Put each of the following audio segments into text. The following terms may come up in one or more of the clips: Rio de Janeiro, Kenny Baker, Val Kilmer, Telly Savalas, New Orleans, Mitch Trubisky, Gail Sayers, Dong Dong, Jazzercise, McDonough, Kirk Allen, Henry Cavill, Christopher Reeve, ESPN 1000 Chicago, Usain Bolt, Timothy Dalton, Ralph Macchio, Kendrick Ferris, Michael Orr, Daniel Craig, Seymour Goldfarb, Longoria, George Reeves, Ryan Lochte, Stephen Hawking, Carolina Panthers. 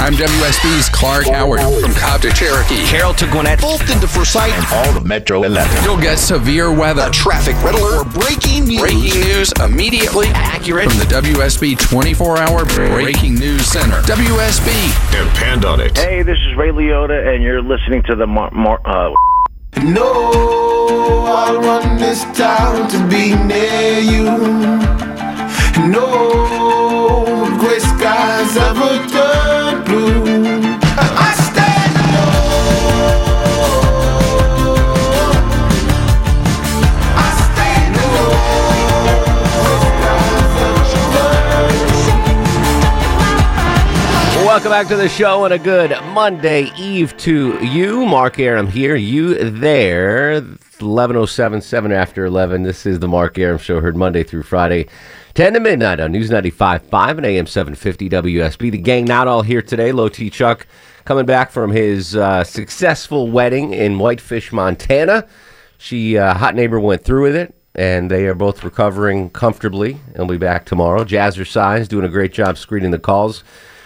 I'm WSB's Clark Howard. From Cobb to Cherokee, Carroll to Gwinnett, Fulton to Forsyth, and all of Metro 11. You'll get severe weather, a traffic riddler, or breaking news immediately accurate from the WSB 24-hour Breaking News Center. WSB. Depend on it. Hey, this is Ray Liotta, and you're listening to the No, I want this town to be near you. No gray skies ever turn blue. I stand alone. I stand alone. Welcome back to the show and a good Monday Eve to you. Mark Arum here, you there. 11:07, 7 after 11. This is the Mark Arum Show, heard Monday through Friday, 10 to midnight on News 95.5 and AM 750 WSB. The gang not all here today. Low T Chuck coming back from his successful wedding in Whitefish, Montana. She, hot neighbor, went through with it, and they are both recovering comfortably. They'll be back tomorrow. Jazzercise doing a great job screening the calls.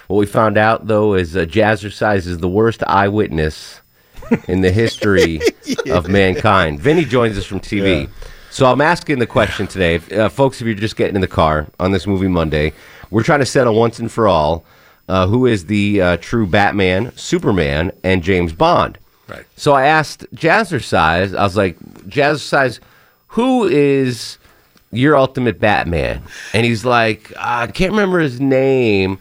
What we found out, though, is Jazzercise is the worst eyewitness in the history of mankind. Vinny joins us from TV. Yeah. So I'm asking the question today. Folks, if you're just getting in the car on this Movie Monday, we're trying to settle once and for all who is the true Batman, Superman, and James Bond. Right. So I asked Jazzercise, I was like, Jazzercise, who is your ultimate Batman? And he's like, I can't remember his name.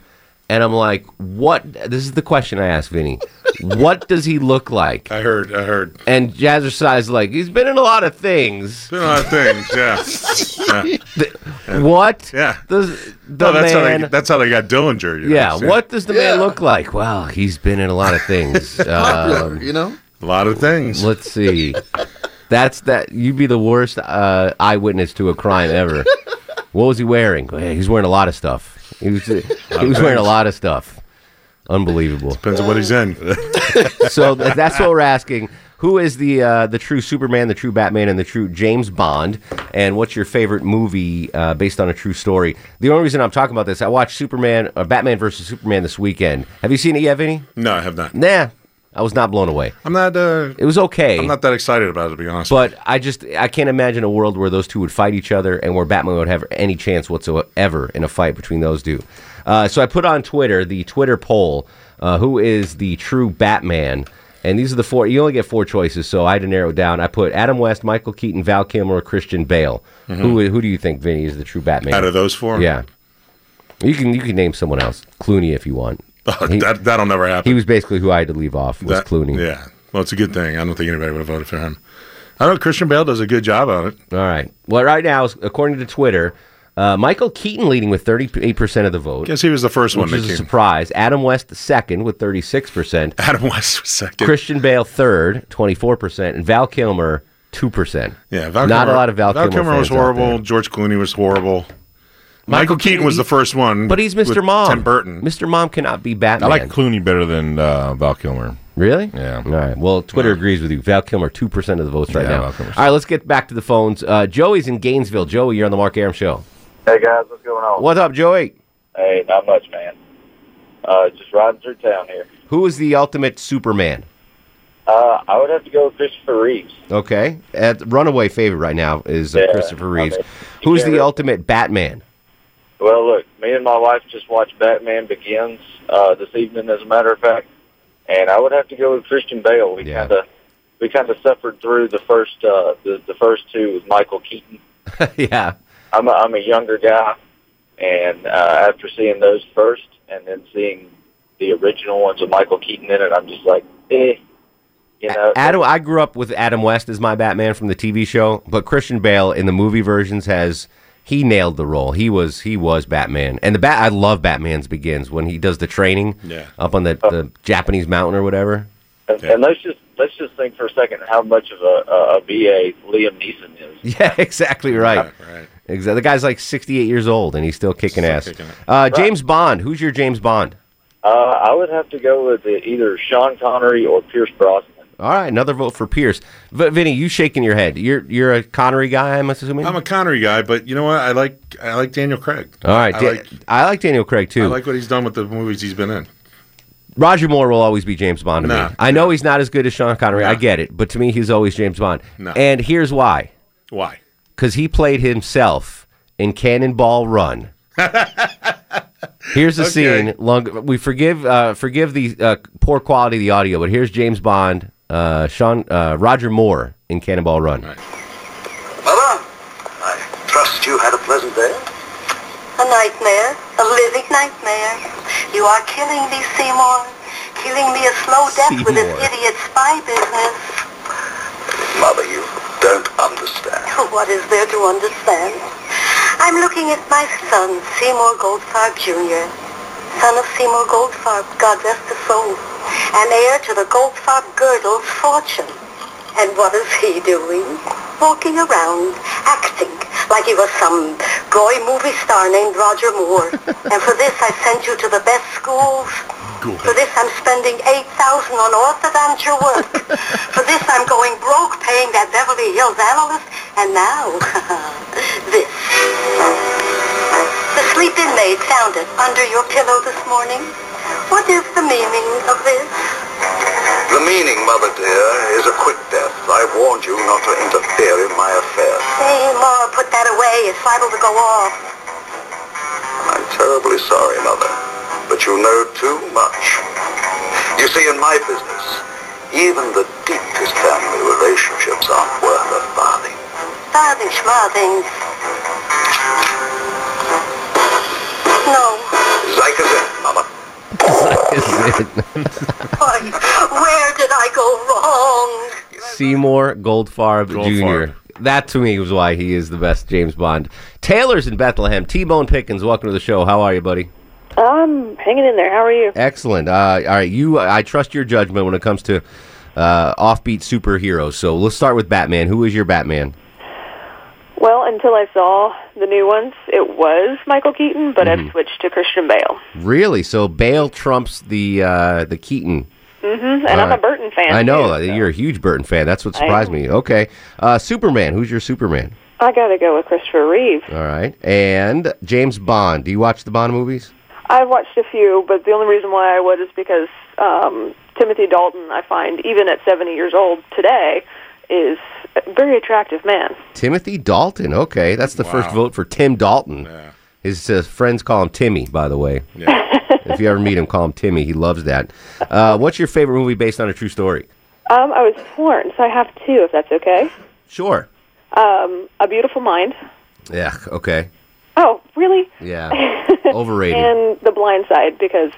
And I'm like, what? This is the question I asked Vinny. What does he look like? I heard. And Jazzercise, like, he's been in a lot of things. Yeah. What? Yeah. That's how they got Dillinger. You know? Yeah. What does the man look like? Well, he's been in a lot of things. You know? A lot of things. Let's see. You'd be the worst eyewitness to a crime ever. What was he wearing? He's wearing a lot of stuff. He was wearing a lot of stuff. Unbelievable. Depends on what he's in. So that's what we're asking. Who is the true Superman, the true Batman, and the true James Bond? And what's your favorite movie based on a true story? The only reason I'm talking about this, I watched Batman versus Superman this weekend. Have you seen it yet, Vinny? No, I have not. Nah. I was not blown away. I'm not. It was okay. I'm not that excited about it, to be honest. But I can't imagine a world where those two would fight each other and where Batman would have any chance whatsoever in a fight between those two. So I put on Twitter, the Twitter poll, who is the true Batman? And these are the four. You only get four choices, so I had to narrow it down. I put Adam West, Michael Keaton, Val Kilmer, or Christian Bale. Mm-hmm. Who do you think, Vinny, is the true Batman? Out of those four? Yeah. You can name someone else. Clooney if you want. Oh, that'll never happen. He was basically who I had to leave off, was Clooney. Yeah. Well, it's a good thing. I don't think anybody would have voted for him. I know Christian Bale does a good job on it. All right. Well, right now, according to Twitter, Michael Keaton leading with 38% of the vote. Guess he was the first one that came. Which is a surprise. Adam West second with 36%. Adam West was second. Christian Bale third, 24%. And Val Kilmer, 2%. Yeah, Val Kilmer. Not a lot of Val Kilmer fans. Val Kilmer was horrible. George Clooney was horrible. Michael Keaton was the first one. But he's Mr. Mom. Tim Burton. Mr. Mom cannot be Batman. I like Clooney better than Val Kilmer. Really? Yeah. All right. Well, Twitter agrees with you. Val Kilmer, 2% of the votes right now. All right, let's get back to the phones. Joey's in Gainesville. Joey, you're on the Mark Arum Show. Hey, guys. What's going on? What's up, Joey? Hey, not much, man. Just riding through town here. Who is the ultimate Superman? I would have to go with Christopher Reeves. Okay. Runaway favorite right now is Christopher Reeves. Okay. Who's the ultimate Batman? Well, look, me and my wife just watched Batman Begins this evening, as a matter of fact, and I would have to go with Christian Bale. We kind of suffered through the first the first two with Michael Keaton. Yeah, I'm a younger guy, and after seeing those first, and then seeing the original ones with Michael Keaton in it, I'm just like, eh. You know, I grew up with Adam West as my Batman from the TV show, but Christian Bale in the movie versions has he nailed the role. He was Batman. And I love Batman's Begins when he does the training up on the Japanese mountain or whatever. And let's just think for a second how much of a BA Liam Neeson is. Yeah, exactly right. Right. Exactly. The guy's like 68 years old and he's still kicking ass. Right. James Bond. Who's your James Bond? I would have to go with either Sean Connery or Pierce Brosnan. All right, another vote for Pierce. Vinny, you shaking your head. You're a Connery guy, I'm assuming? I'm a Connery guy, but you know what? I like Daniel Craig. All right, I like Daniel Craig, too. I like what he's done with the movies he's been in. Roger Moore will always be James Bond to me. I know he's not as good as Sean Connery. I get it. But to me, he's always James Bond. And here's why. Why? Because he played himself in Cannonball Run. Here's the scene. We forgive the poor quality of the audio, but here's James Bond, Roger Moore in Cannonball Run. Right. Mother, I trust you had a pleasant day. A nightmare, a living nightmare. You are killing me, Seymour. Killing me a slow death with this idiot spy business. Mother, you don't understand. What is there to understand? I'm looking at my son, Seymour Goldfarb Jr., son of Seymour Goldfarb, God rest his soul, and heir to the Goldfarb Girdle's fortune. And what is he doing? Walking around, acting like he was some goy movie star named Roger Moore. And for this, I sent you to the best schools. Good. For this, I'm spending $8,000 on orthodontia work. For this, I'm going broke paying that Beverly Hills analyst. And now, this. The sleeping maid sounded under your pillow this morning. What is the meaning of this? The meaning, Mother dear, is a quick death. I warned you not to interfere in my affairs. Hey, Ma, put that away. It's liable to go off. I'm terribly sorry, Mother, but you know too much. You see, in my business, even the deepest family relationships aren't worth a farthing. Farthing, schmarthing. No. Zyka's in, Mama. Where did I go wrong? Seymour Goldfarb Jr. That, to me, was why he is the best James Bond. Taylor's in Bethlehem. T-Bone Pickens, welcome to the show. How are you, buddy? I'm hanging in there. How are you? Excellent. All right, I trust your judgment when it comes to offbeat superheroes. So let's start with Batman. Who is your Batman? Well, until I saw the new ones, it was Michael Keaton, but I've switched to Christian Bale. Really? So Bale trumps the Keaton. Mm-hmm. And I'm a Burton fan. I know. Too, so. You're a huge Burton fan. That's what surprised me. Okay. Superman. Who's your Superman? I got to go with Christopher Reeve. All right. And James Bond. Do you watch the Bond movies? I've watched a few, but the only reason why I would is because Timothy Dalton, I find, even at 70 years old today, is a very attractive man. Timothy Dalton, okay. That's the first vote for Tim Dalton. Yeah. His friends call him Timmy, by the way. Yeah. If you ever meet him, call him Timmy. He loves that. What's your favorite movie based on a true story? I was torn, so I have two, if that's okay. Sure. A Beautiful Mind. Yeah, okay. Oh, really? Yeah. Overrated. And The Blind Side, because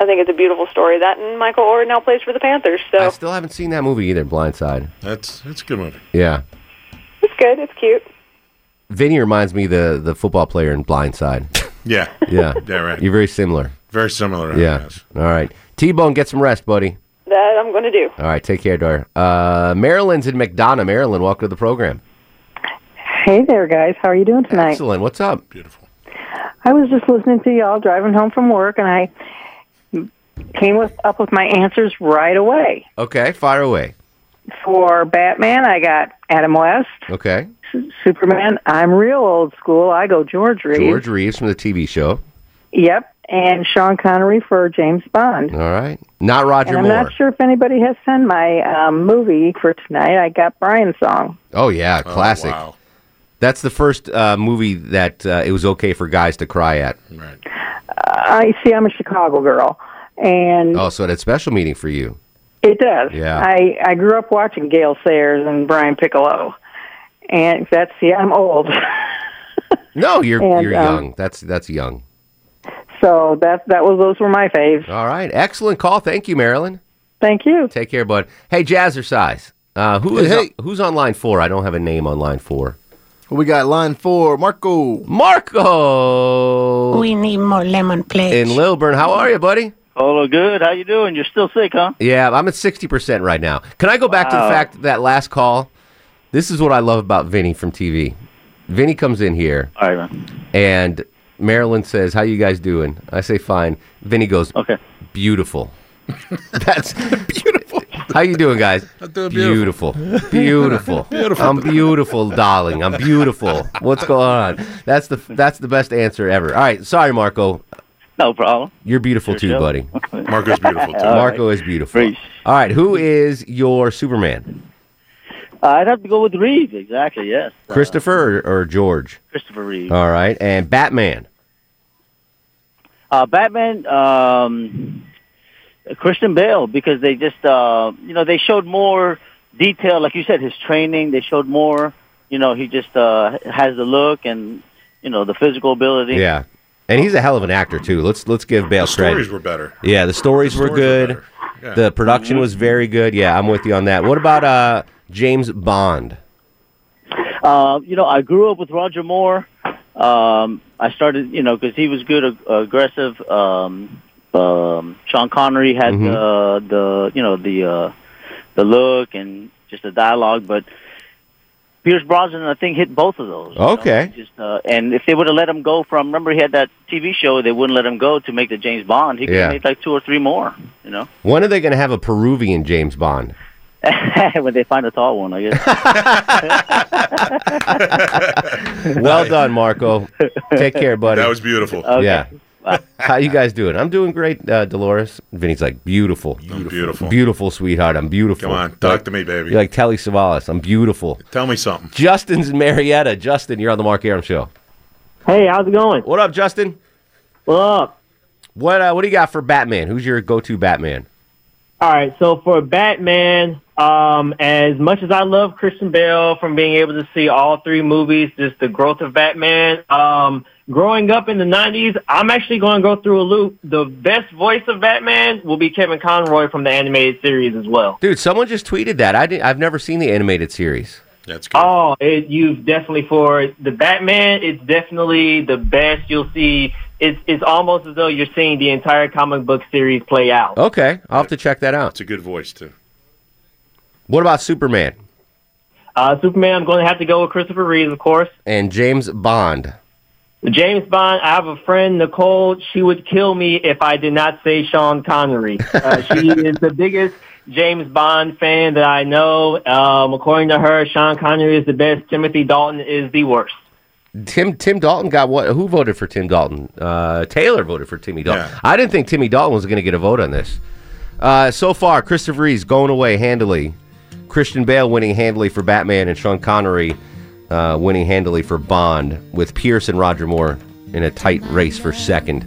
I think it's a beautiful story. That and Michael Orr now plays for the Panthers. So I still haven't seen that movie either, Blind Side. That's a good movie. Yeah. It's good. It's cute. Vinny reminds me the football player in Blind Side. Yeah. Yeah. Yeah, right. You're very similar. Very similar. Yeah. All right. T-Bone, get some rest, buddy. That I'm going to do. All right. Take care, Dora. Marilyn's in McDonough. Marilyn, welcome to the program. Hey there, guys. How are you doing tonight? Excellent. What's up? Beautiful. I was just listening to y'all driving home from work, and I came up with my answers right away. Okay, fire away. For Batman, I got Adam West. Okay. Superman, I'm real old school. I go George Reeves. George Reeves from the TV show. Yep, and Sean Connery for James Bond. All right. Not Roger Moore. I'm not sure if anybody has seen my movie for tonight. I got Brian's song. Oh, yeah, classic. Oh, wow. That's the first movie that it was okay for guys to cry at. Right. I see, I'm a Chicago girl. And so that's special meaning for you. It does. Yeah. I grew up watching Gail Sayers and Brian Piccolo. And I'm old. No, you're young. That's young. So those were my faves. All right. Excellent call. Thank you, Marilyn. Thank you. Take care, bud. Hey, Jazzercise. Who's on line 4? I don't have a name on line 4. We got line 4, Marco. Marco! We need more lemon pledge. In Lilburn, how are you, buddy? Hello, good. How you doing? You're still sick, huh? Yeah, I'm at 60% right now. Can I go back to the fact that last call? This is what I love about Vinny from TV. Vinny comes in here, all right, man. And Marilyn says, how you guys doing? I say, fine. Vinny goes, okay. Beautiful. That's beautiful. How you doing, guys? I'm doing beautiful. Beautiful. I'm beautiful, darling. I'm beautiful. What's going on? That's the best answer ever. All right. Sorry, Marco. No problem. You're beautiful too, buddy. Marco's beautiful too. Marco is beautiful. Reese. All right. Who is your Superman? I'd have to go with Reeve. Exactly, yes. Christopher or George? Christopher Reeve. All right. And Batman? Batman... Christian Bale, because they just, they showed more detail. Like you said, his training, they showed more, he just has the look and, the physical ability. Yeah. And he's a hell of an actor, too. Let's give Bale credit. The stories were better. Yeah, the stories were good. Yeah. The production was very good. Yeah, I'm with you on that. What about James Bond? I grew up with Roger Moore. I started, because he was good, aggressive, Sean Connery had the look and just the dialogue, but Pierce Brosnan, I think, hit both of those. Okay. And if they would have let him go from, remember he had that TV show, they wouldn't let him go to make the James Bond. He could have made like 2 or 3 more, When are they going to have a Peruvian James Bond? When they find a tall one, I guess. Well done, Marco. Take care, buddy. That was beautiful. Okay. Yeah. How you guys doing? I'm doing great, Dolores. Vinny's like, beautiful, sweetheart. I'm beautiful. Come on, talk to me, baby. You're like Telly Savalas. I'm beautiful. Tell me something. Justin's in Marietta. Justin, you're on the Mark Arum Show. Hey, how's it going? What up, Justin? What up? What do you got for Batman? Who's your go-to Batman? All right, so for Batman, as much as I love Christian Bale from being able to see all 3 movies, just the growth of Batman, growing up in the 90s, I'm actually going to go through a loop. The best voice of Batman will be Kevin Conroy from the animated series as well. Dude, someone just tweeted that. I've never seen the animated series. That's good. Oh, you've definitely, for the Batman, it's definitely the best you'll see. It's almost as though you're seeing the entire comic book series play out. Okay, I'll have to check that out. It's a good voice, too. What about Superman? Superman, I'm going to have to go with Christopher Reeve, of course. And James Bond. James Bond, I have a friend, Nicole. She would kill me if I did not say Sean Connery. She is the biggest James Bond fan that I know. According to her, Sean Connery is the best. Timothy Dalton is the worst. Tim Dalton got what? Who voted for Tim Dalton? Taylor voted for Timmy Dalton. Yeah. I didn't think Timmy Dalton was going to get a vote on this. So far, Christopher Reeve's going away handily. Christian Bale winning handily for Batman and Sean Connery winning handily for Bond, with Pierce and Roger Moore in a tight race for second.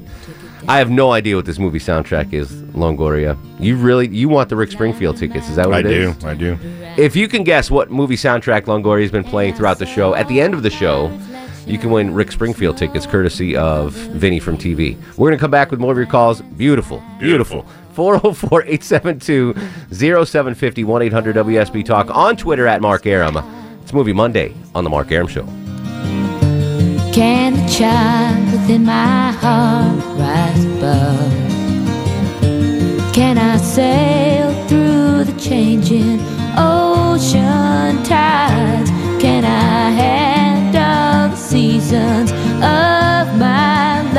I have no idea what this movie soundtrack is, Longoria. You want the Rick Springfield tickets, is that what it is? I do, If you can guess what movie soundtrack Longoria's been playing throughout the show, at the end of the show, you can win Rick Springfield tickets, courtesy of Vinny from TV. We're going to come back with more of your calls. Beautiful. 404-872-0750, 1-800-WSB-TALK, on Twitter at Mark Arum. It's Movie Monday on The Mark Arum Show. Can the child within my heart rise above? Can I sail through the changing ocean tides? Can I handle the seasons of my life?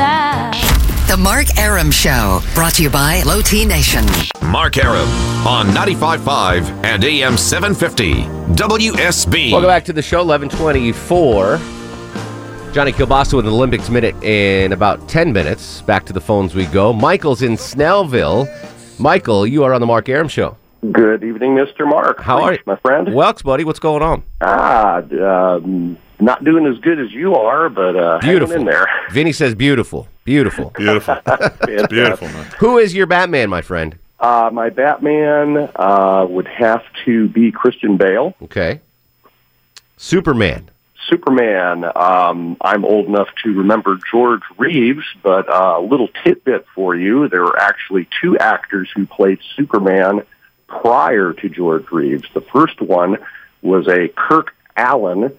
The Mark Arum Show, brought to you by Low T Nation. Mark Arum on 95.5 and AM 750 WSB. Welcome back to the show, 11:24. Johnny Kielbasa with the Olympics Minute in about 10 minutes. Back to the phones we go. Michael's in Snellville. Michael, you are on the Mark Arum Show. Good evening, Mr. Mark. How are you, my friend? Welks, buddy. What's going on? Not doing as good as you are, but beautiful. Hanging in there. Vinny says beautiful. Beautiful. It's beautiful, man. Who is your Batman, my friend? My Batman would have to be Christian Bale. Okay. Superman, I'm old enough to remember George Reeves, but a little tidbit for you. There were actually 2 actors who played Superman prior to George Reeves. The first one was a Kirk Allen,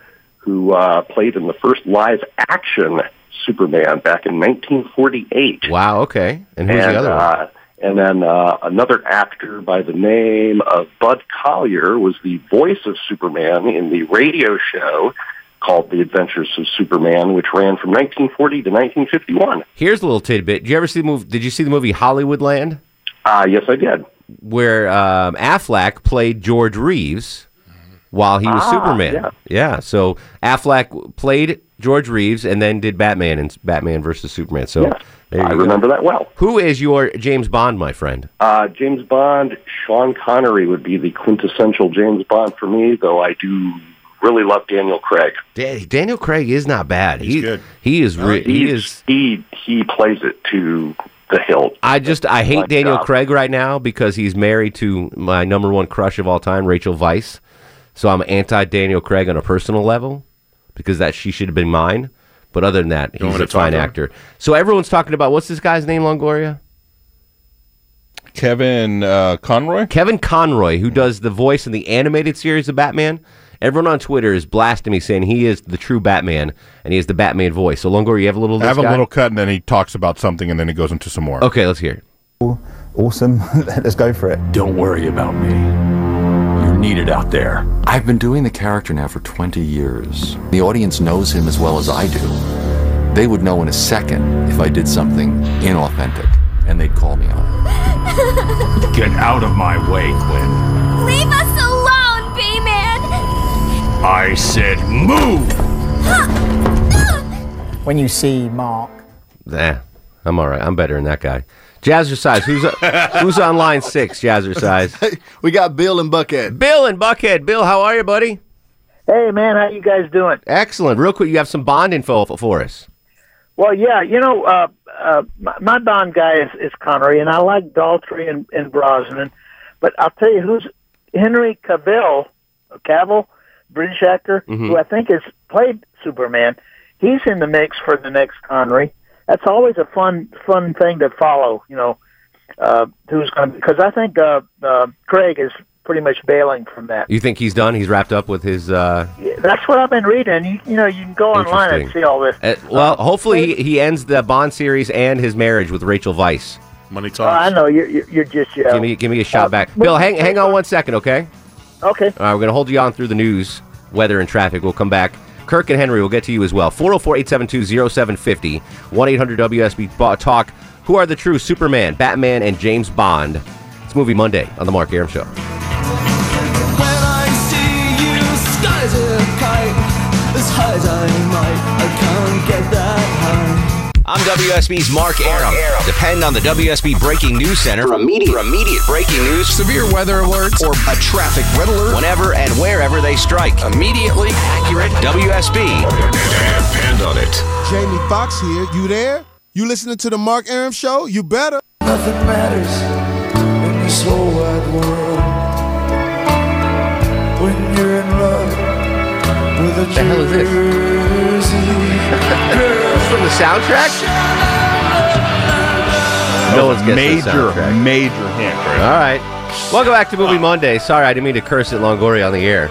who played in the first live-action Superman back in 1948. Wow, okay. And who's the other one? And then another actor by the name of Bud Collyer was the voice of Superman in the radio show called The Adventures of Superman, which ran from 1940 to 1951. Here's a little tidbit. Did you see the movie Hollywoodland? Yes, I did. Where Affleck played George Reeves while he was Superman. Yeah, so Affleck played George Reeves and then did Batman and Batman versus Superman. So yes, I remember that well. Who is your James Bond, my friend? James Bond, Sean Connery would be the quintessential James Bond for me, though I do really love Daniel Craig. Daniel Craig is not bad. He's good. He plays it to the hilt. I hate Daniel Craig right now because he's married to my number one crush of all time, Rachel Weisz. So I'm anti-Daniel Craig on a personal level because that she should have been mine. But other than that, he's a fine actor. So everyone's talking about, what's this guy's name, Longoria? Kevin Conroy? Kevin Conroy, who does the voice in the animated series of Batman. Everyone on Twitter is blasting me saying he is the true Batman, and he has the Batman voice. So Longoria, you have a little of this guy? A little cut, and then he talks about something, and then he goes into some more. Okay, let's hear it. Awesome. Let's go for it. Don't worry about me. Needed out there. I've been doing the character now for 20 years. The audience knows him as well as I do. They would know in a second if I did something inauthentic, and they'd call me on it. Get out of my way, Quinn. Leave us alone, B-Man! I said move! When you see Mark... Nah, I'm alright. I'm better than that guy. Jazzercise, who's on line 6, Jazzercise? We got Bill and Buckhead. Bill and Buckhead. Bill, how are you, buddy? Hey, man, how you guys doing? Excellent. Real quick, you have some Bond info for us. Well, yeah, you know, my Bond guy is Connery, and I like Daltrey and Brosnan, but I'll tell you who's Henry Cavill, British actor, who I think has played Superman. He's in the mix for the next Connery. That's always a fun thing to follow, you know, who's going to, because I think Craig is pretty much bailing from that. You think he's done? He's wrapped up with his... Yeah, that's what I've been reading. You know, you can go online and see all this. Well, hopefully he ends the Bond series and his marriage with Rachel Weisz. Money talks. I know, you're just... You know, give me a shot back. Bill, hang on 1 second, okay? Okay. All right, we're going to hold you on through the news, weather and traffic. We'll come back. Kirk and Henry will get to you as well. 404-872-0750, 1-800-WSB-TALK. Who are the true Superman, Batman, and James Bond? It's Movie Monday on The Mark Arum Show. When I see you, skies are kite, as high as I might, I can't get that high. I'm WSB's Mark Arum. Depend on the WSB Breaking News Center for immediate breaking news, severe weather alerts, or a traffic red alert whenever and wherever they strike. Immediately accurate WSB. Depend on it. Jamie Foxx here. You there? You listening to the Mark Arum Show? You better. Nothing matters in this whole wide world when you're in love with a Jersey. The hell is this? From the soundtrack? No one's getting the soundtrack. Major hint. Right? All right. Welcome back to Movie Monday. Sorry, I didn't mean to curse at Longoria on the air.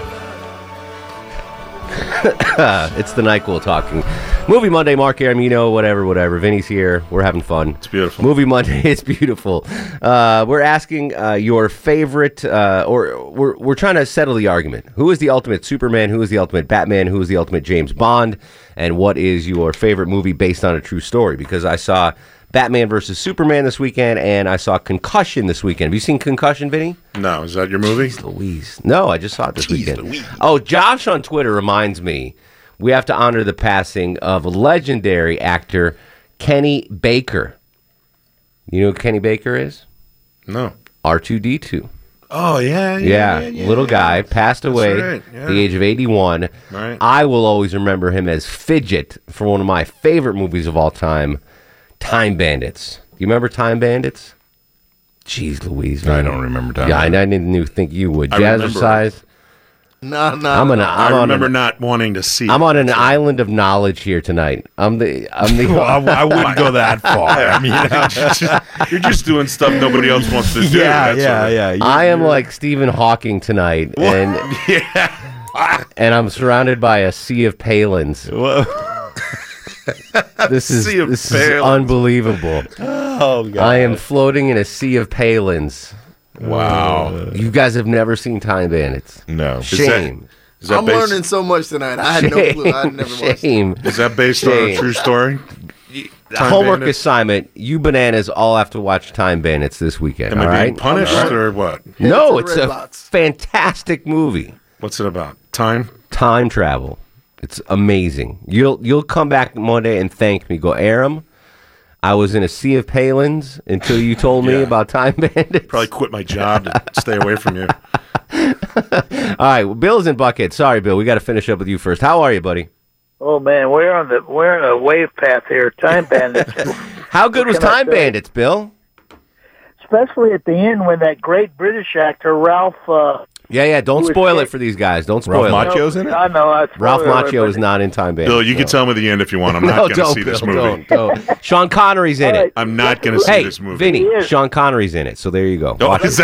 It's the NyQuil talking. Movie Monday, Mark Arum, you know, whatever. Vinny's here. We're having fun. It's beautiful. Movie Monday, it's beautiful. We're asking your favorite, or we're trying to settle the argument. Who is the ultimate Superman? Who is the ultimate Batman? Who is the ultimate James Bond? And what is your favorite movie based on a true story? Because I saw Batman versus Superman this weekend, and I saw Concussion this weekend. Have you seen Concussion, Vinny? No. Is that your movie? Jeez Louise. No, I just saw it this weekend. Louise. Oh, Josh on Twitter reminds me we have to honor the passing of legendary actor Kenny Baker. You know who Kenny Baker is? No. R2-D2. Oh, yeah. Little guy passed away at the age of 81. Right. I will always remember him as Fidget from one of my favorite movies of all time, Time Bandits. Do you remember Time Bandits? Jeez Louise, man. I don't remember Time Bandits. Yeah, I didn't even think you would. Jazzercise. No. I remember not wanting to see. I'm on an island of knowledge here tonight. I'm the. Well, I wouldn't go that far. I mean, you're just doing stuff nobody else wants to do. Yeah. I am like Stephen Hawking tonight, and and I'm surrounded by a sea of Palins. This is unbelievable. Oh, God. I am floating in a sea of Palins. Wow. You guys have never seen Time Bandits. No. Shame. Is that I'm learning so much tonight. I had no clue. I never watched it. Is that based on a true story? Homework assignment. You bananas all have to watch Time Bandits this weekend. Am I being punished or what? No, it's a fantastic movie. What's it about? Time travel. It's amazing. You'll come back Monday and thank me. Go, Aram, I was in a sea of Palins until you told me about Time Bandits. Probably quit my job to stay away from you. All right, well, Bill's in Buckhead. Sorry, Bill, we got to finish up with you first. How are you, buddy? Oh man, we're on a wave path here. Time Bandits. How good was Time Bandits, Bill? Especially at the end when that great British actor Ralph. Yeah. Don't spoil it for these guys. Don't spoil it. Ralph Macchio's in it. I know. Ralph Macchio is not in Time Bandits. Bill, you can tell me the end if you want. I'm not going to see this movie. Don't. Sean Connery's in it. I'm not going to see this movie. Vinny, Sean Connery's in it. So there you go. Let's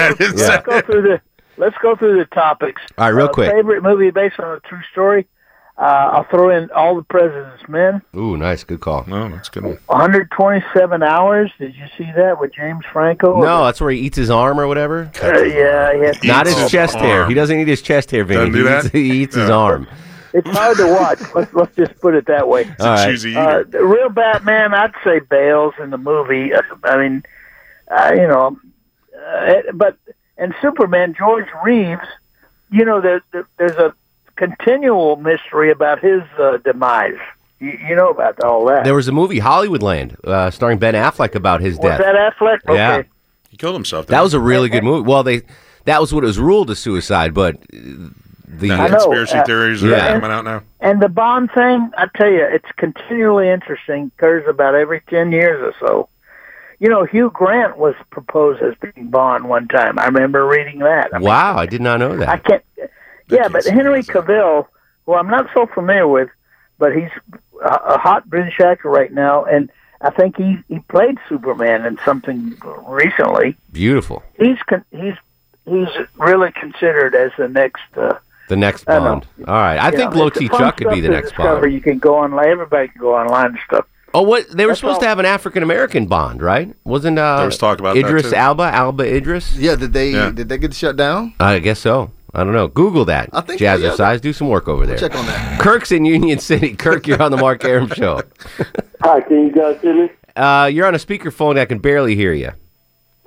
go through this. Let's go through the topics. All right, real quick. Favorite movie based on a true story? I'll throw in All the President's Men. Ooh, nice. Good call. No, that's good. 127 Hours. Did you see that with James Franco? No, that's where he eats his arm or whatever. Yeah. Not his chest hair. He doesn't eat his chest hair, Vinny. He eats his arm. It's hard to watch. Let's just put it that way. It's a choosy eater. The real Batman, I'd say Bale's in the movie. And Superman, George Reeves, you know, there's a continual mystery about his demise. You know about all that. There was a movie, Hollywoodland, starring Ben Affleck about his death. Was that Affleck? Okay. Yeah. He killed himself. That was a really good movie. Well, that was what it was ruled as suicide, but the conspiracy theories are coming out now. And the Bond thing, I tell you, it's continually interesting. Occurs about every 10 years or so. You know, Hugh Grant was proposed as being Bond one time. I remember reading that. Wow, I did not know that. I can't. Yeah, but Henry Cavill, who I'm not so familiar with, but he's a hot British actor right now, and I think he played Superman in something recently. Beautiful. He's really considered as the next. The next Bond. All right, I think Lochte Chuck could be the next Bond. You can go online. Everybody can go online and stuff. Oh, what they were supposed to have an African American Bond, right? Wasn't there was talk about Idris Alba Idris? Yeah, did they get shut down? I guess so. I don't know. Google that. I think Jazzercise. Do some work over there. Check on that. Kirk's in Union City. Kirk, you're on the Mark Arum Show. Hi, can you guys hear me? You're on a speakerphone. I can barely hear you.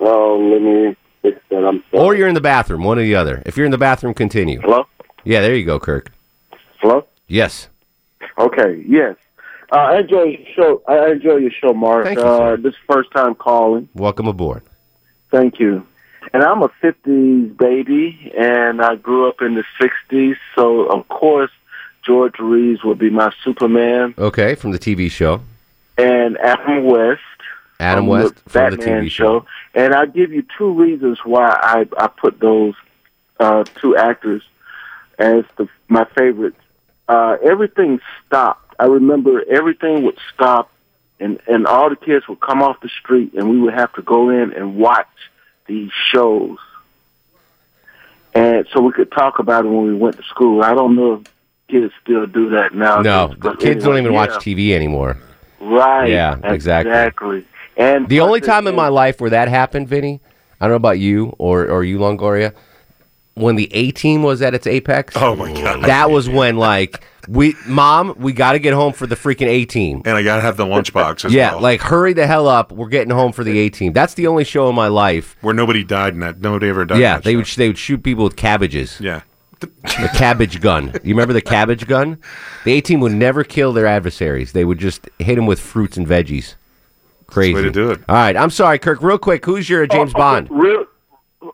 Oh, let me fix that. I'm sorry. Or you're in the bathroom. One or the other. If you're in the bathroom, continue. Hello. Yeah, there you go, Kirk. Hello. Yes. Okay. Yes. I enjoy your show. Mark. Thank you, sir. This first time calling. Welcome aboard. Thank you. And I'm a 50s baby, and I grew up in the 60s, so of course George Reeves would be my Superman. Okay, from the TV show. And Adam West. Adam West from the TV show. And I'll give you two reasons why I put those two actors as my favorites. Everything stopped. I remember everything would stop, and all the kids would come off the street, and we would have to go in and watch these shows. And so we could talk about it when we went to school. I don't know if kids still do that now. No, kids don't even watch TV anymore. Right. Yeah, exactly. And the only time in my life where that happened, Vinny, I don't know about you or you, Longoria, when the A-Team was at its apex. Oh, my God. That was when, like... We got to get home for the freaking A-Team. And I got to have the lunchbox as well. Yeah, like, hurry the hell up. We're getting home for the A-Team. That's the only show in my life. Where nobody died in that. Nobody ever died in that show. They would shoot people with cabbages. Yeah. The cabbage gun. You remember the cabbage gun? The A-Team would never kill their adversaries. They would just hit them with fruits and veggies. Crazy. That's the way to do it. All right. I'm sorry, Kirk. Real quick, who's your James Bond?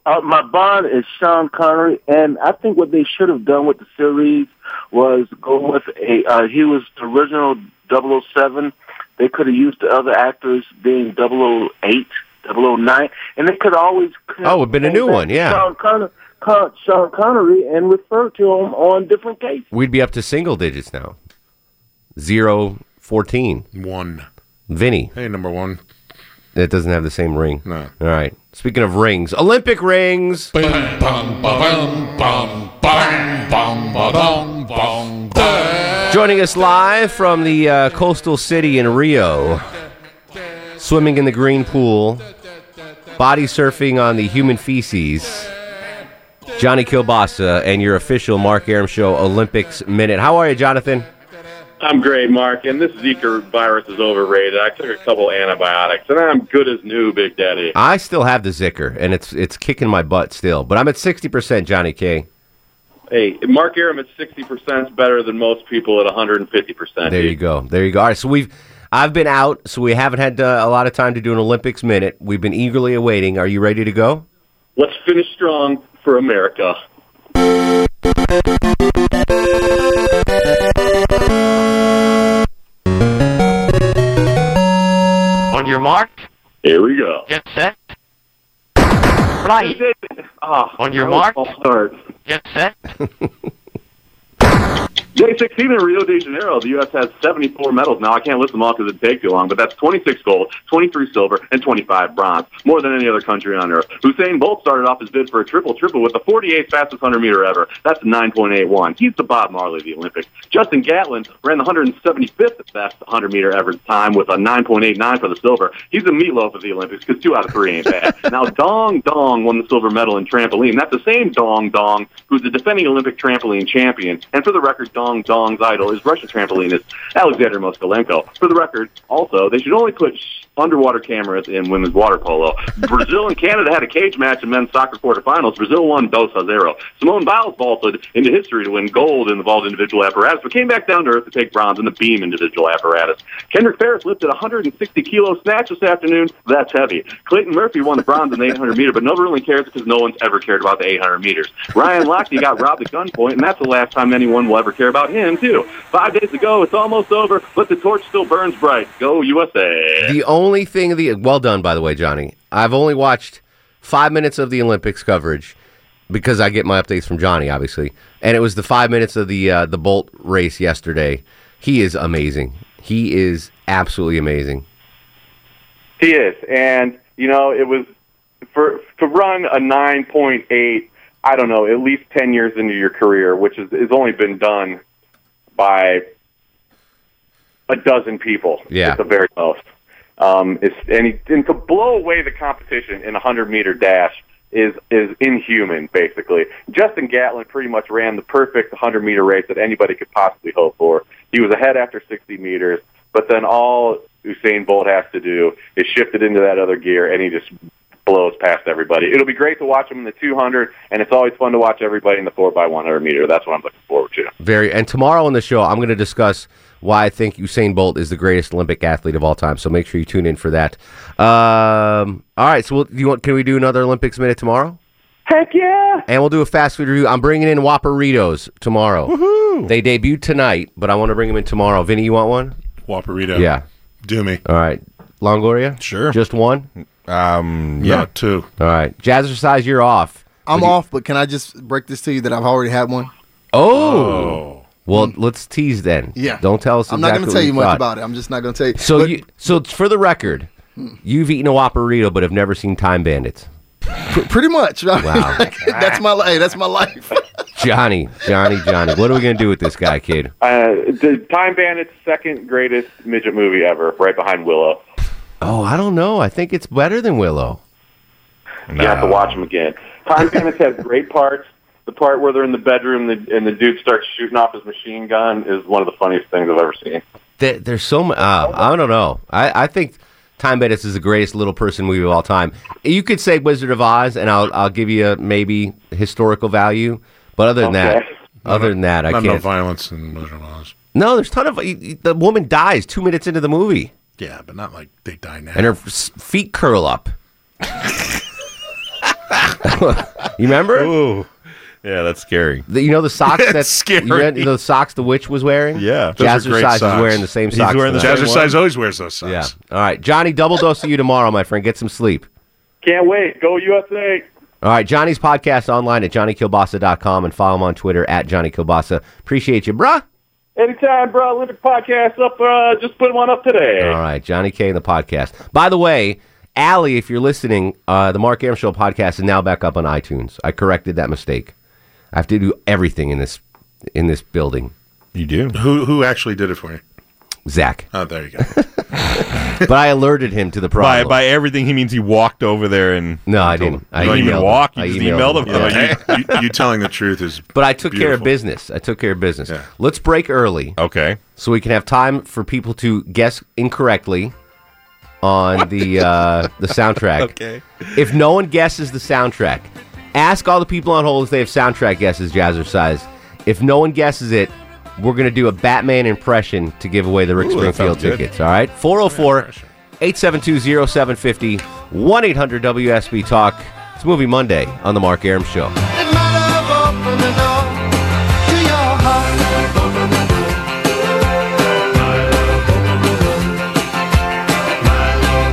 My Bond is Sean Connery, and I think what they should have done with the series was go with he was the original 007. They could have used the other actors being 008, 009, and they could always... Oh, it would have been a new one, yeah. Sean Connery and refer to him on different cases. We'd be up to single digits now. 0, 14. 1. Vinny. Hey, number 1. That doesn't have the same ring. No. All right. Speaking of rings, Olympic rings. Bum, bum, bum, bum, bum, bum. Bong, bong, bong, bong, bong. Joining us live from the coastal city in Rio, swimming in the green pool, body surfing on the human feces, Johnny Kielbasa and your official Mark Arum Show Olympics Minute. How are you, Jonathan? I'm great, Mark, and this Zika virus is overrated. I took a couple antibiotics, and I'm good as new, Big Daddy. I still have the Zika, and it's kicking my butt still, but I'm at 60%, Johnny K. Hey, Mark Arum at 60% is better than most people at 150%. There you go. There you go. All right, so I've been out, so we haven't had a lot of time to do an Olympics Minute. We've been eagerly awaiting. Are you ready to go? Let's finish strong for America. On your mark. Here we go. Get set. Right. On your mark. Start. Get set. Day 16 in Rio de Janeiro, the U.S. has 74 medals now. I can't list them all because it'd take too long, but that's 26 gold, 23 silver, and 25 bronze, more than any other country on earth. Usain Bolt started off his bid for a triple-triple with the 48th fastest 100-meter ever. That's 9.81. He's the Bob Marley of the Olympics. Justin Gatlin ran the 175th best 100-meter ever time with a 9.89 for the silver. He's the meatloaf of the Olympics because 2 out of 3 ain't bad. Now, Dong Dong won the silver medal in trampoline. That's the same Dong Dong who's the defending Olympic trampoline champion. And for the record, Dong Dong's idol is Russian trampolinist Alexander Moskalenko. For the record, also, they should only put underwater cameras in women's water polo. Brazil and Canada had a cage match in men's soccer quarterfinals. Brazil won 2-0. Simone Biles vaulted into history to win gold in the vault individual apparatus, but came back down to earth to take bronze in the beam individual apparatus. Kendrick Ferris lifted 160-kilo snatch this afternoon. That's heavy. Clayton Murphy won the bronze in the 800 meter, but nobody really cares because no one's ever cared about the 800 meters. Ryan Lochte got robbed at gunpoint, and that's the last time anyone will ever care about him, too. 5 days ago, it's almost over, but the torch still burns bright. Go USA. The only thing well done, by the way, Johnny. I've only watched 5 minutes of the Olympics coverage because I get my updates from Johnny, obviously. And it was the 5 minutes of the Bolt race yesterday. He is amazing. He is absolutely amazing. He is, and you know, it was to run a 9.8. I don't know, at least 10 years into your career, which is only been done by a dozen people at the very most. And to blow away the competition in a 100-meter dash is inhuman, basically. Justin Gatlin pretty much ran the perfect 100-meter race that anybody could possibly hope for. He was ahead after 60 meters, but then all Usain Bolt has to do is shift it into that other gear, and he just blows past everybody. It'll be great to watch him in the 200, and it's always fun to watch everybody in the 4x100 meter. That's what I'm looking forward to. And tomorrow on the show, I'm going to discuss why I think Usain Bolt is the greatest Olympic athlete of all time. So make sure you tune in for that. All right, so can we do another Olympics Minute tomorrow? Heck yeah! And we'll do a fast food review. I'm bringing in Whopperitos tomorrow. Woohoo! They debuted tonight, but I want to bring them in tomorrow. Vinny, you want one? Whopperito. Yeah. Do me. All right. Longoria? Sure. Just one? No, two. All right. Jazzercise, you're off. I'm off, but can I just break this to you that I've already had one? Oh. Well, let's tease then. Yeah. Don't tell us I'm not going to tell you much about it. I'm just not going to tell you. So, so for the record, you've eaten a Whopperito but have never seen Time Bandits. Pretty much. Right? Wow. That's my life. Johnny. What are we going to do with this guy, kid? The Time Bandits' second greatest midget movie ever, right behind Willow. Oh, I don't know. I think it's better than Willow. No. You have to watch them again. Time Bandits has great parts. The part where they're in the bedroom and the dude starts shooting off his machine gun is one of the funniest things I've ever seen. There's so much. I don't know. I think Time Bandits is the greatest little person movie of all time. You could say Wizard of Oz, and I'll give you maybe historical value. But other than that, I can't. No violence in Wizard of Oz. No, there's a ton of. The woman dies 2 minutes into the movie. Yeah, but not like they die now. And her feet curl up. You remember? Ooh. Yeah, that's scary. You know the socks scary. You know the socks the witch was wearing? Yeah. Jazzercise is wearing the same socks. Jazzercise always wears those socks. Yeah. All right, Johnny, double dose of you tomorrow, my friend. Get some sleep. Can't wait. Go USA. All right, Johnny's podcast online at johnnykielbasa.com and follow him on Twitter at johnnykielbasa. Appreciate you, bruh. Anytime, bro. Olympic podcast up. Just put one up today. All right, Johnny K in the podcast. By the way, Allie, if you're listening, the Mark Arum Show podcast is now back up on iTunes. I corrected that mistake. I have to do everything in this building. You do? Who actually did it for you? Zach. Oh, there you go. But I alerted him to the problem. By everything, he means he walked over there and... No, I didn't. I didn't even walk. You just emailed him. Yeah. you telling the truth is But I took beautiful. Care of business. I took care of business. Yeah. Let's break early. Okay. So we can have time for people to guess incorrectly on the soundtrack. Okay. If no one guesses the soundtrack, ask all the people on hold if they have soundtrack guesses, Jazzercise. If no one guesses it, we're going to do a Batman impression to give away the Rick Springfield tickets. All right? 404-872-0750, 1-800-WSB-TALK. It's Movie Monday on The Mark Arum Show.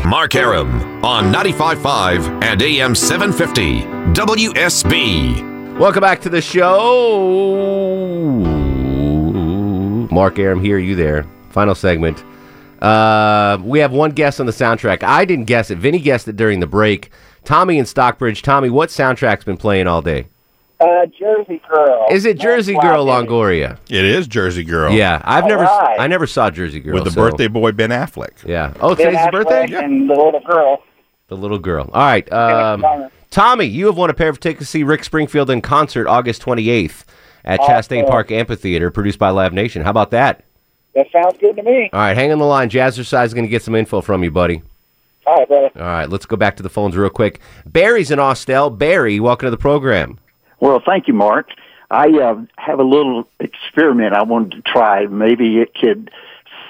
Mark Arum on 95.5 and AM 750, WSB. Welcome back to the show. Mark Arum here, you there. Final segment. We have one guess on the soundtrack. I didn't guess it. Vinny guessed it during the break. Tommy in Stockbridge. Tommy, what soundtrack's been playing all day? Jersey Girl. Is it Jersey Girl, Longoria? It is Jersey Girl. Yeah, I never saw Jersey Girl. With the birthday boy, Ben Affleck. Yeah. Oh, today's his birthday? Yeah. And the little girl. The little girl. All right. Tommy, you have won a pair of tickets to see Rick Springfield in concert August 28th. At Chastain Park Amphitheater, produced by Live Nation. How about that? That sounds good to me. All right, hang on the line. Jazzercise is going to get some info from you, buddy. All right, brother. All right, let's go back to the phones real quick. Barry's in Austell. Barry, welcome to the program. Well, thank you, Mark. I have a little experiment I wanted to try. Maybe it could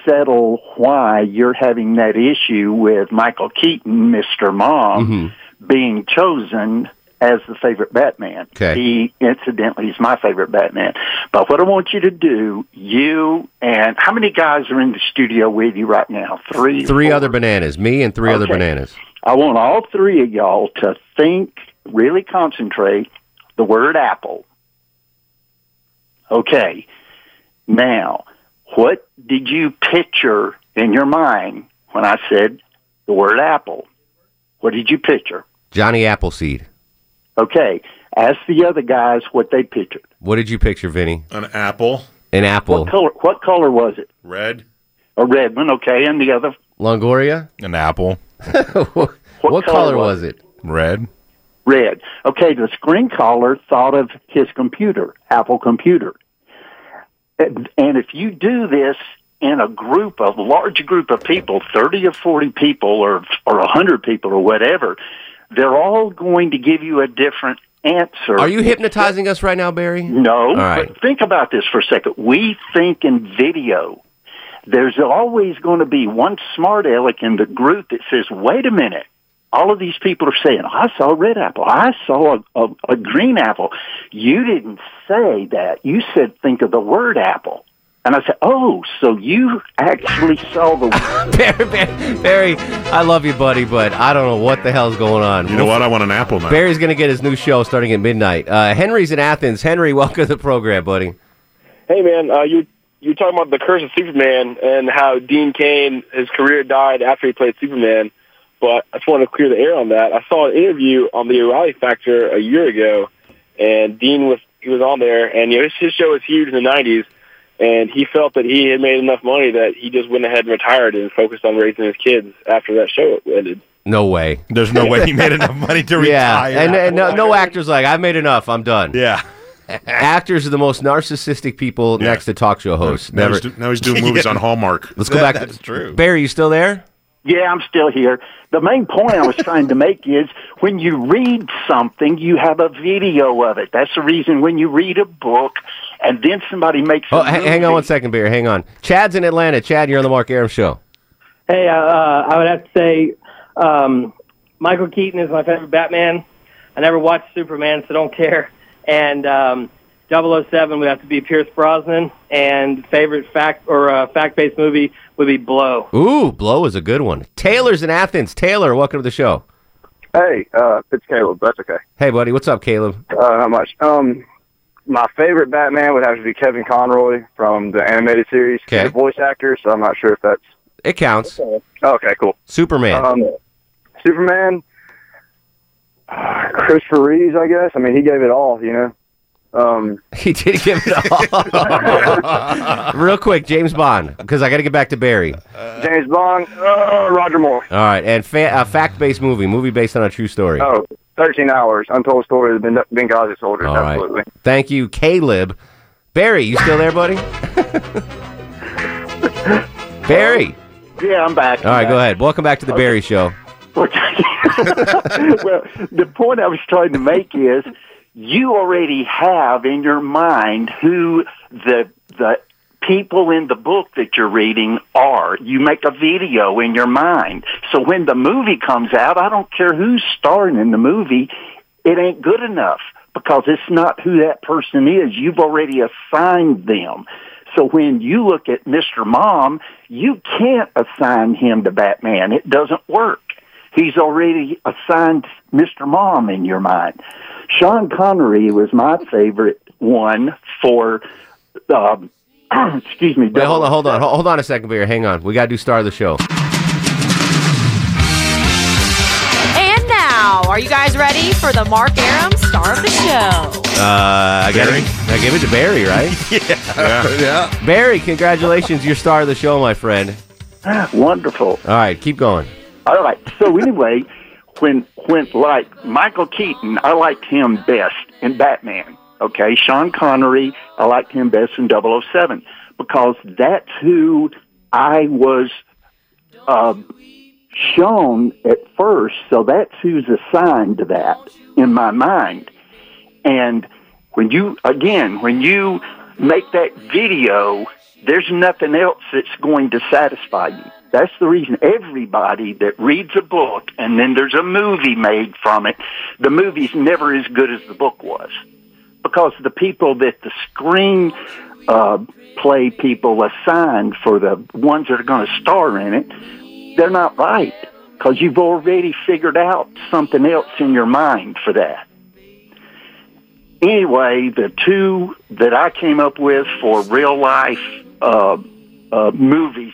settle why you're having that issue with Michael Keaton, Mr. Mom, being chosen as the favorite Batman. Okay. He, incidentally, is my favorite Batman. But what I want you to do, you and... How many guys are in the studio with you right now? Three other bananas. Me and three other bananas. I want all three of y'all to think, really concentrate, the word apple. Okay. Now, what did you picture in your mind when I said the word apple? What did you picture? Johnny Appleseed. Okay, ask the other guys what they pictured. What did you picture, Vinny? An apple. An apple. What color was it? Red. A red one, okay, and the other? Longoria? An apple. what color was it? Red. Red. Okay, the screen caller thought of his computer, Apple computer. And if you do this in a large group of people, 30 or 40 people or 100 people or whatever, they're all going to give you a different answer. Are you hypnotizing us right now, Barry? No. All right. But think about this for a second. We think in video. There's always going to be one smart aleck in the group that says, wait a minute. All of these people are saying, I saw a red apple. I saw a green apple. You didn't say that. You said, think of the word apple. And I said, oh, so you actually saw the... Barry, I love you, buddy, but I don't know what the hell's going on. You know what? I want an apple now. Barry's going to get his new show starting at midnight. Henry's in Athens. Henry, welcome to the program, buddy. Hey, man, you're talking about the curse of Superman and how Dean Cain, his career died after he played Superman, but I just wanted to clear the air on that. I saw an interview on the O'Reilly Factor a year ago, and Dean was on there, and his show was huge in the 90s. And he felt that he had made enough money that he just went ahead and retired and focused on raising his kids after that show ended. No way. There's no way he made enough money to retire. Yeah, and no actor's like, I've made enough, I'm done. Yeah. Actors are the most narcissistic people next to talk show hosts. Now he's doing movies on Hallmark. Let's go back. That's true. Barry, you still there? Yeah, I'm still here. The main point I was trying to make is when you read something, you have a video of it. That's the reason when you read a book and then somebody makes a movie. Hang on one second, Barry. Hang on. Chad's in Atlanta. Chad, you're on the Mark Arum Show. Hey, I would have to say Michael Keaton is my favorite Batman. I never watched Superman, so don't care. And 007 would have to be Pierce Brosnan, and favorite fact-based movie would be Blow. Ooh, Blow is a good one. Taylor's in Athens. Taylor, welcome to the show. Hey, it's Caleb. That's okay. Hey, buddy. What's up, Caleb? Not much. My favorite Batman would have to be Kevin Conroy from the animated series. Okay. He's a voice actor, so I'm not sure if that's... It counts. Okay, cool. Superman. Superman, Christopher Reeves, I guess. I mean, he gave it all, He did give it all. Real quick, James Bond, because I got to get back to Barry. James Bond, Roger Moore. All right, and a fact-based movie based on a true story. Oh, 13 Hours, Untold Story of the Benghazi Soldiers, all absolutely. Right. Thank you, Caleb. Barry, you still there, buddy? Barry. Yeah, I'm back. All right, go ahead. Welcome back to the Barry Show. Well, the point I was trying to make is you already have in your mind who the people in the book that you're reading are. You make a video in your mind. So when the movie comes out, I don't care who's starring in the movie, it ain't good enough because it's not who that person is. You've already assigned them. So when you look at Mr. Mom, you can't assign him to Batman. It doesn't work. He's already assigned Mr. Mom in your mind. Sean Connery was my favorite one for, excuse me. Wait, hold on a second, Barry. Hang on. We got to do Star of the Show. And now, are you guys ready for the Mark Arum Star of the Show? I give it to Barry, right? Yeah. Barry, congratulations. You're Star of the Show, my friend. Wonderful. All right, keep going. All right. So anyway, when like Michael Keaton, I liked him best in Batman. Okay, Sean Connery, I liked him best in 007 because that's who I was shown at first. So that's who's assigned to that in my mind. And when you make that video, there's nothing else that's going to satisfy you. That's the reason everybody that reads a book and then there's a movie made from it, the movie's never as good as the book was. Because the people that the screen play people assigned for the ones that are going to star in it, they're not right. Because you've already figured out something else in your mind for that. Anyway, the two that I came up with for real life movies,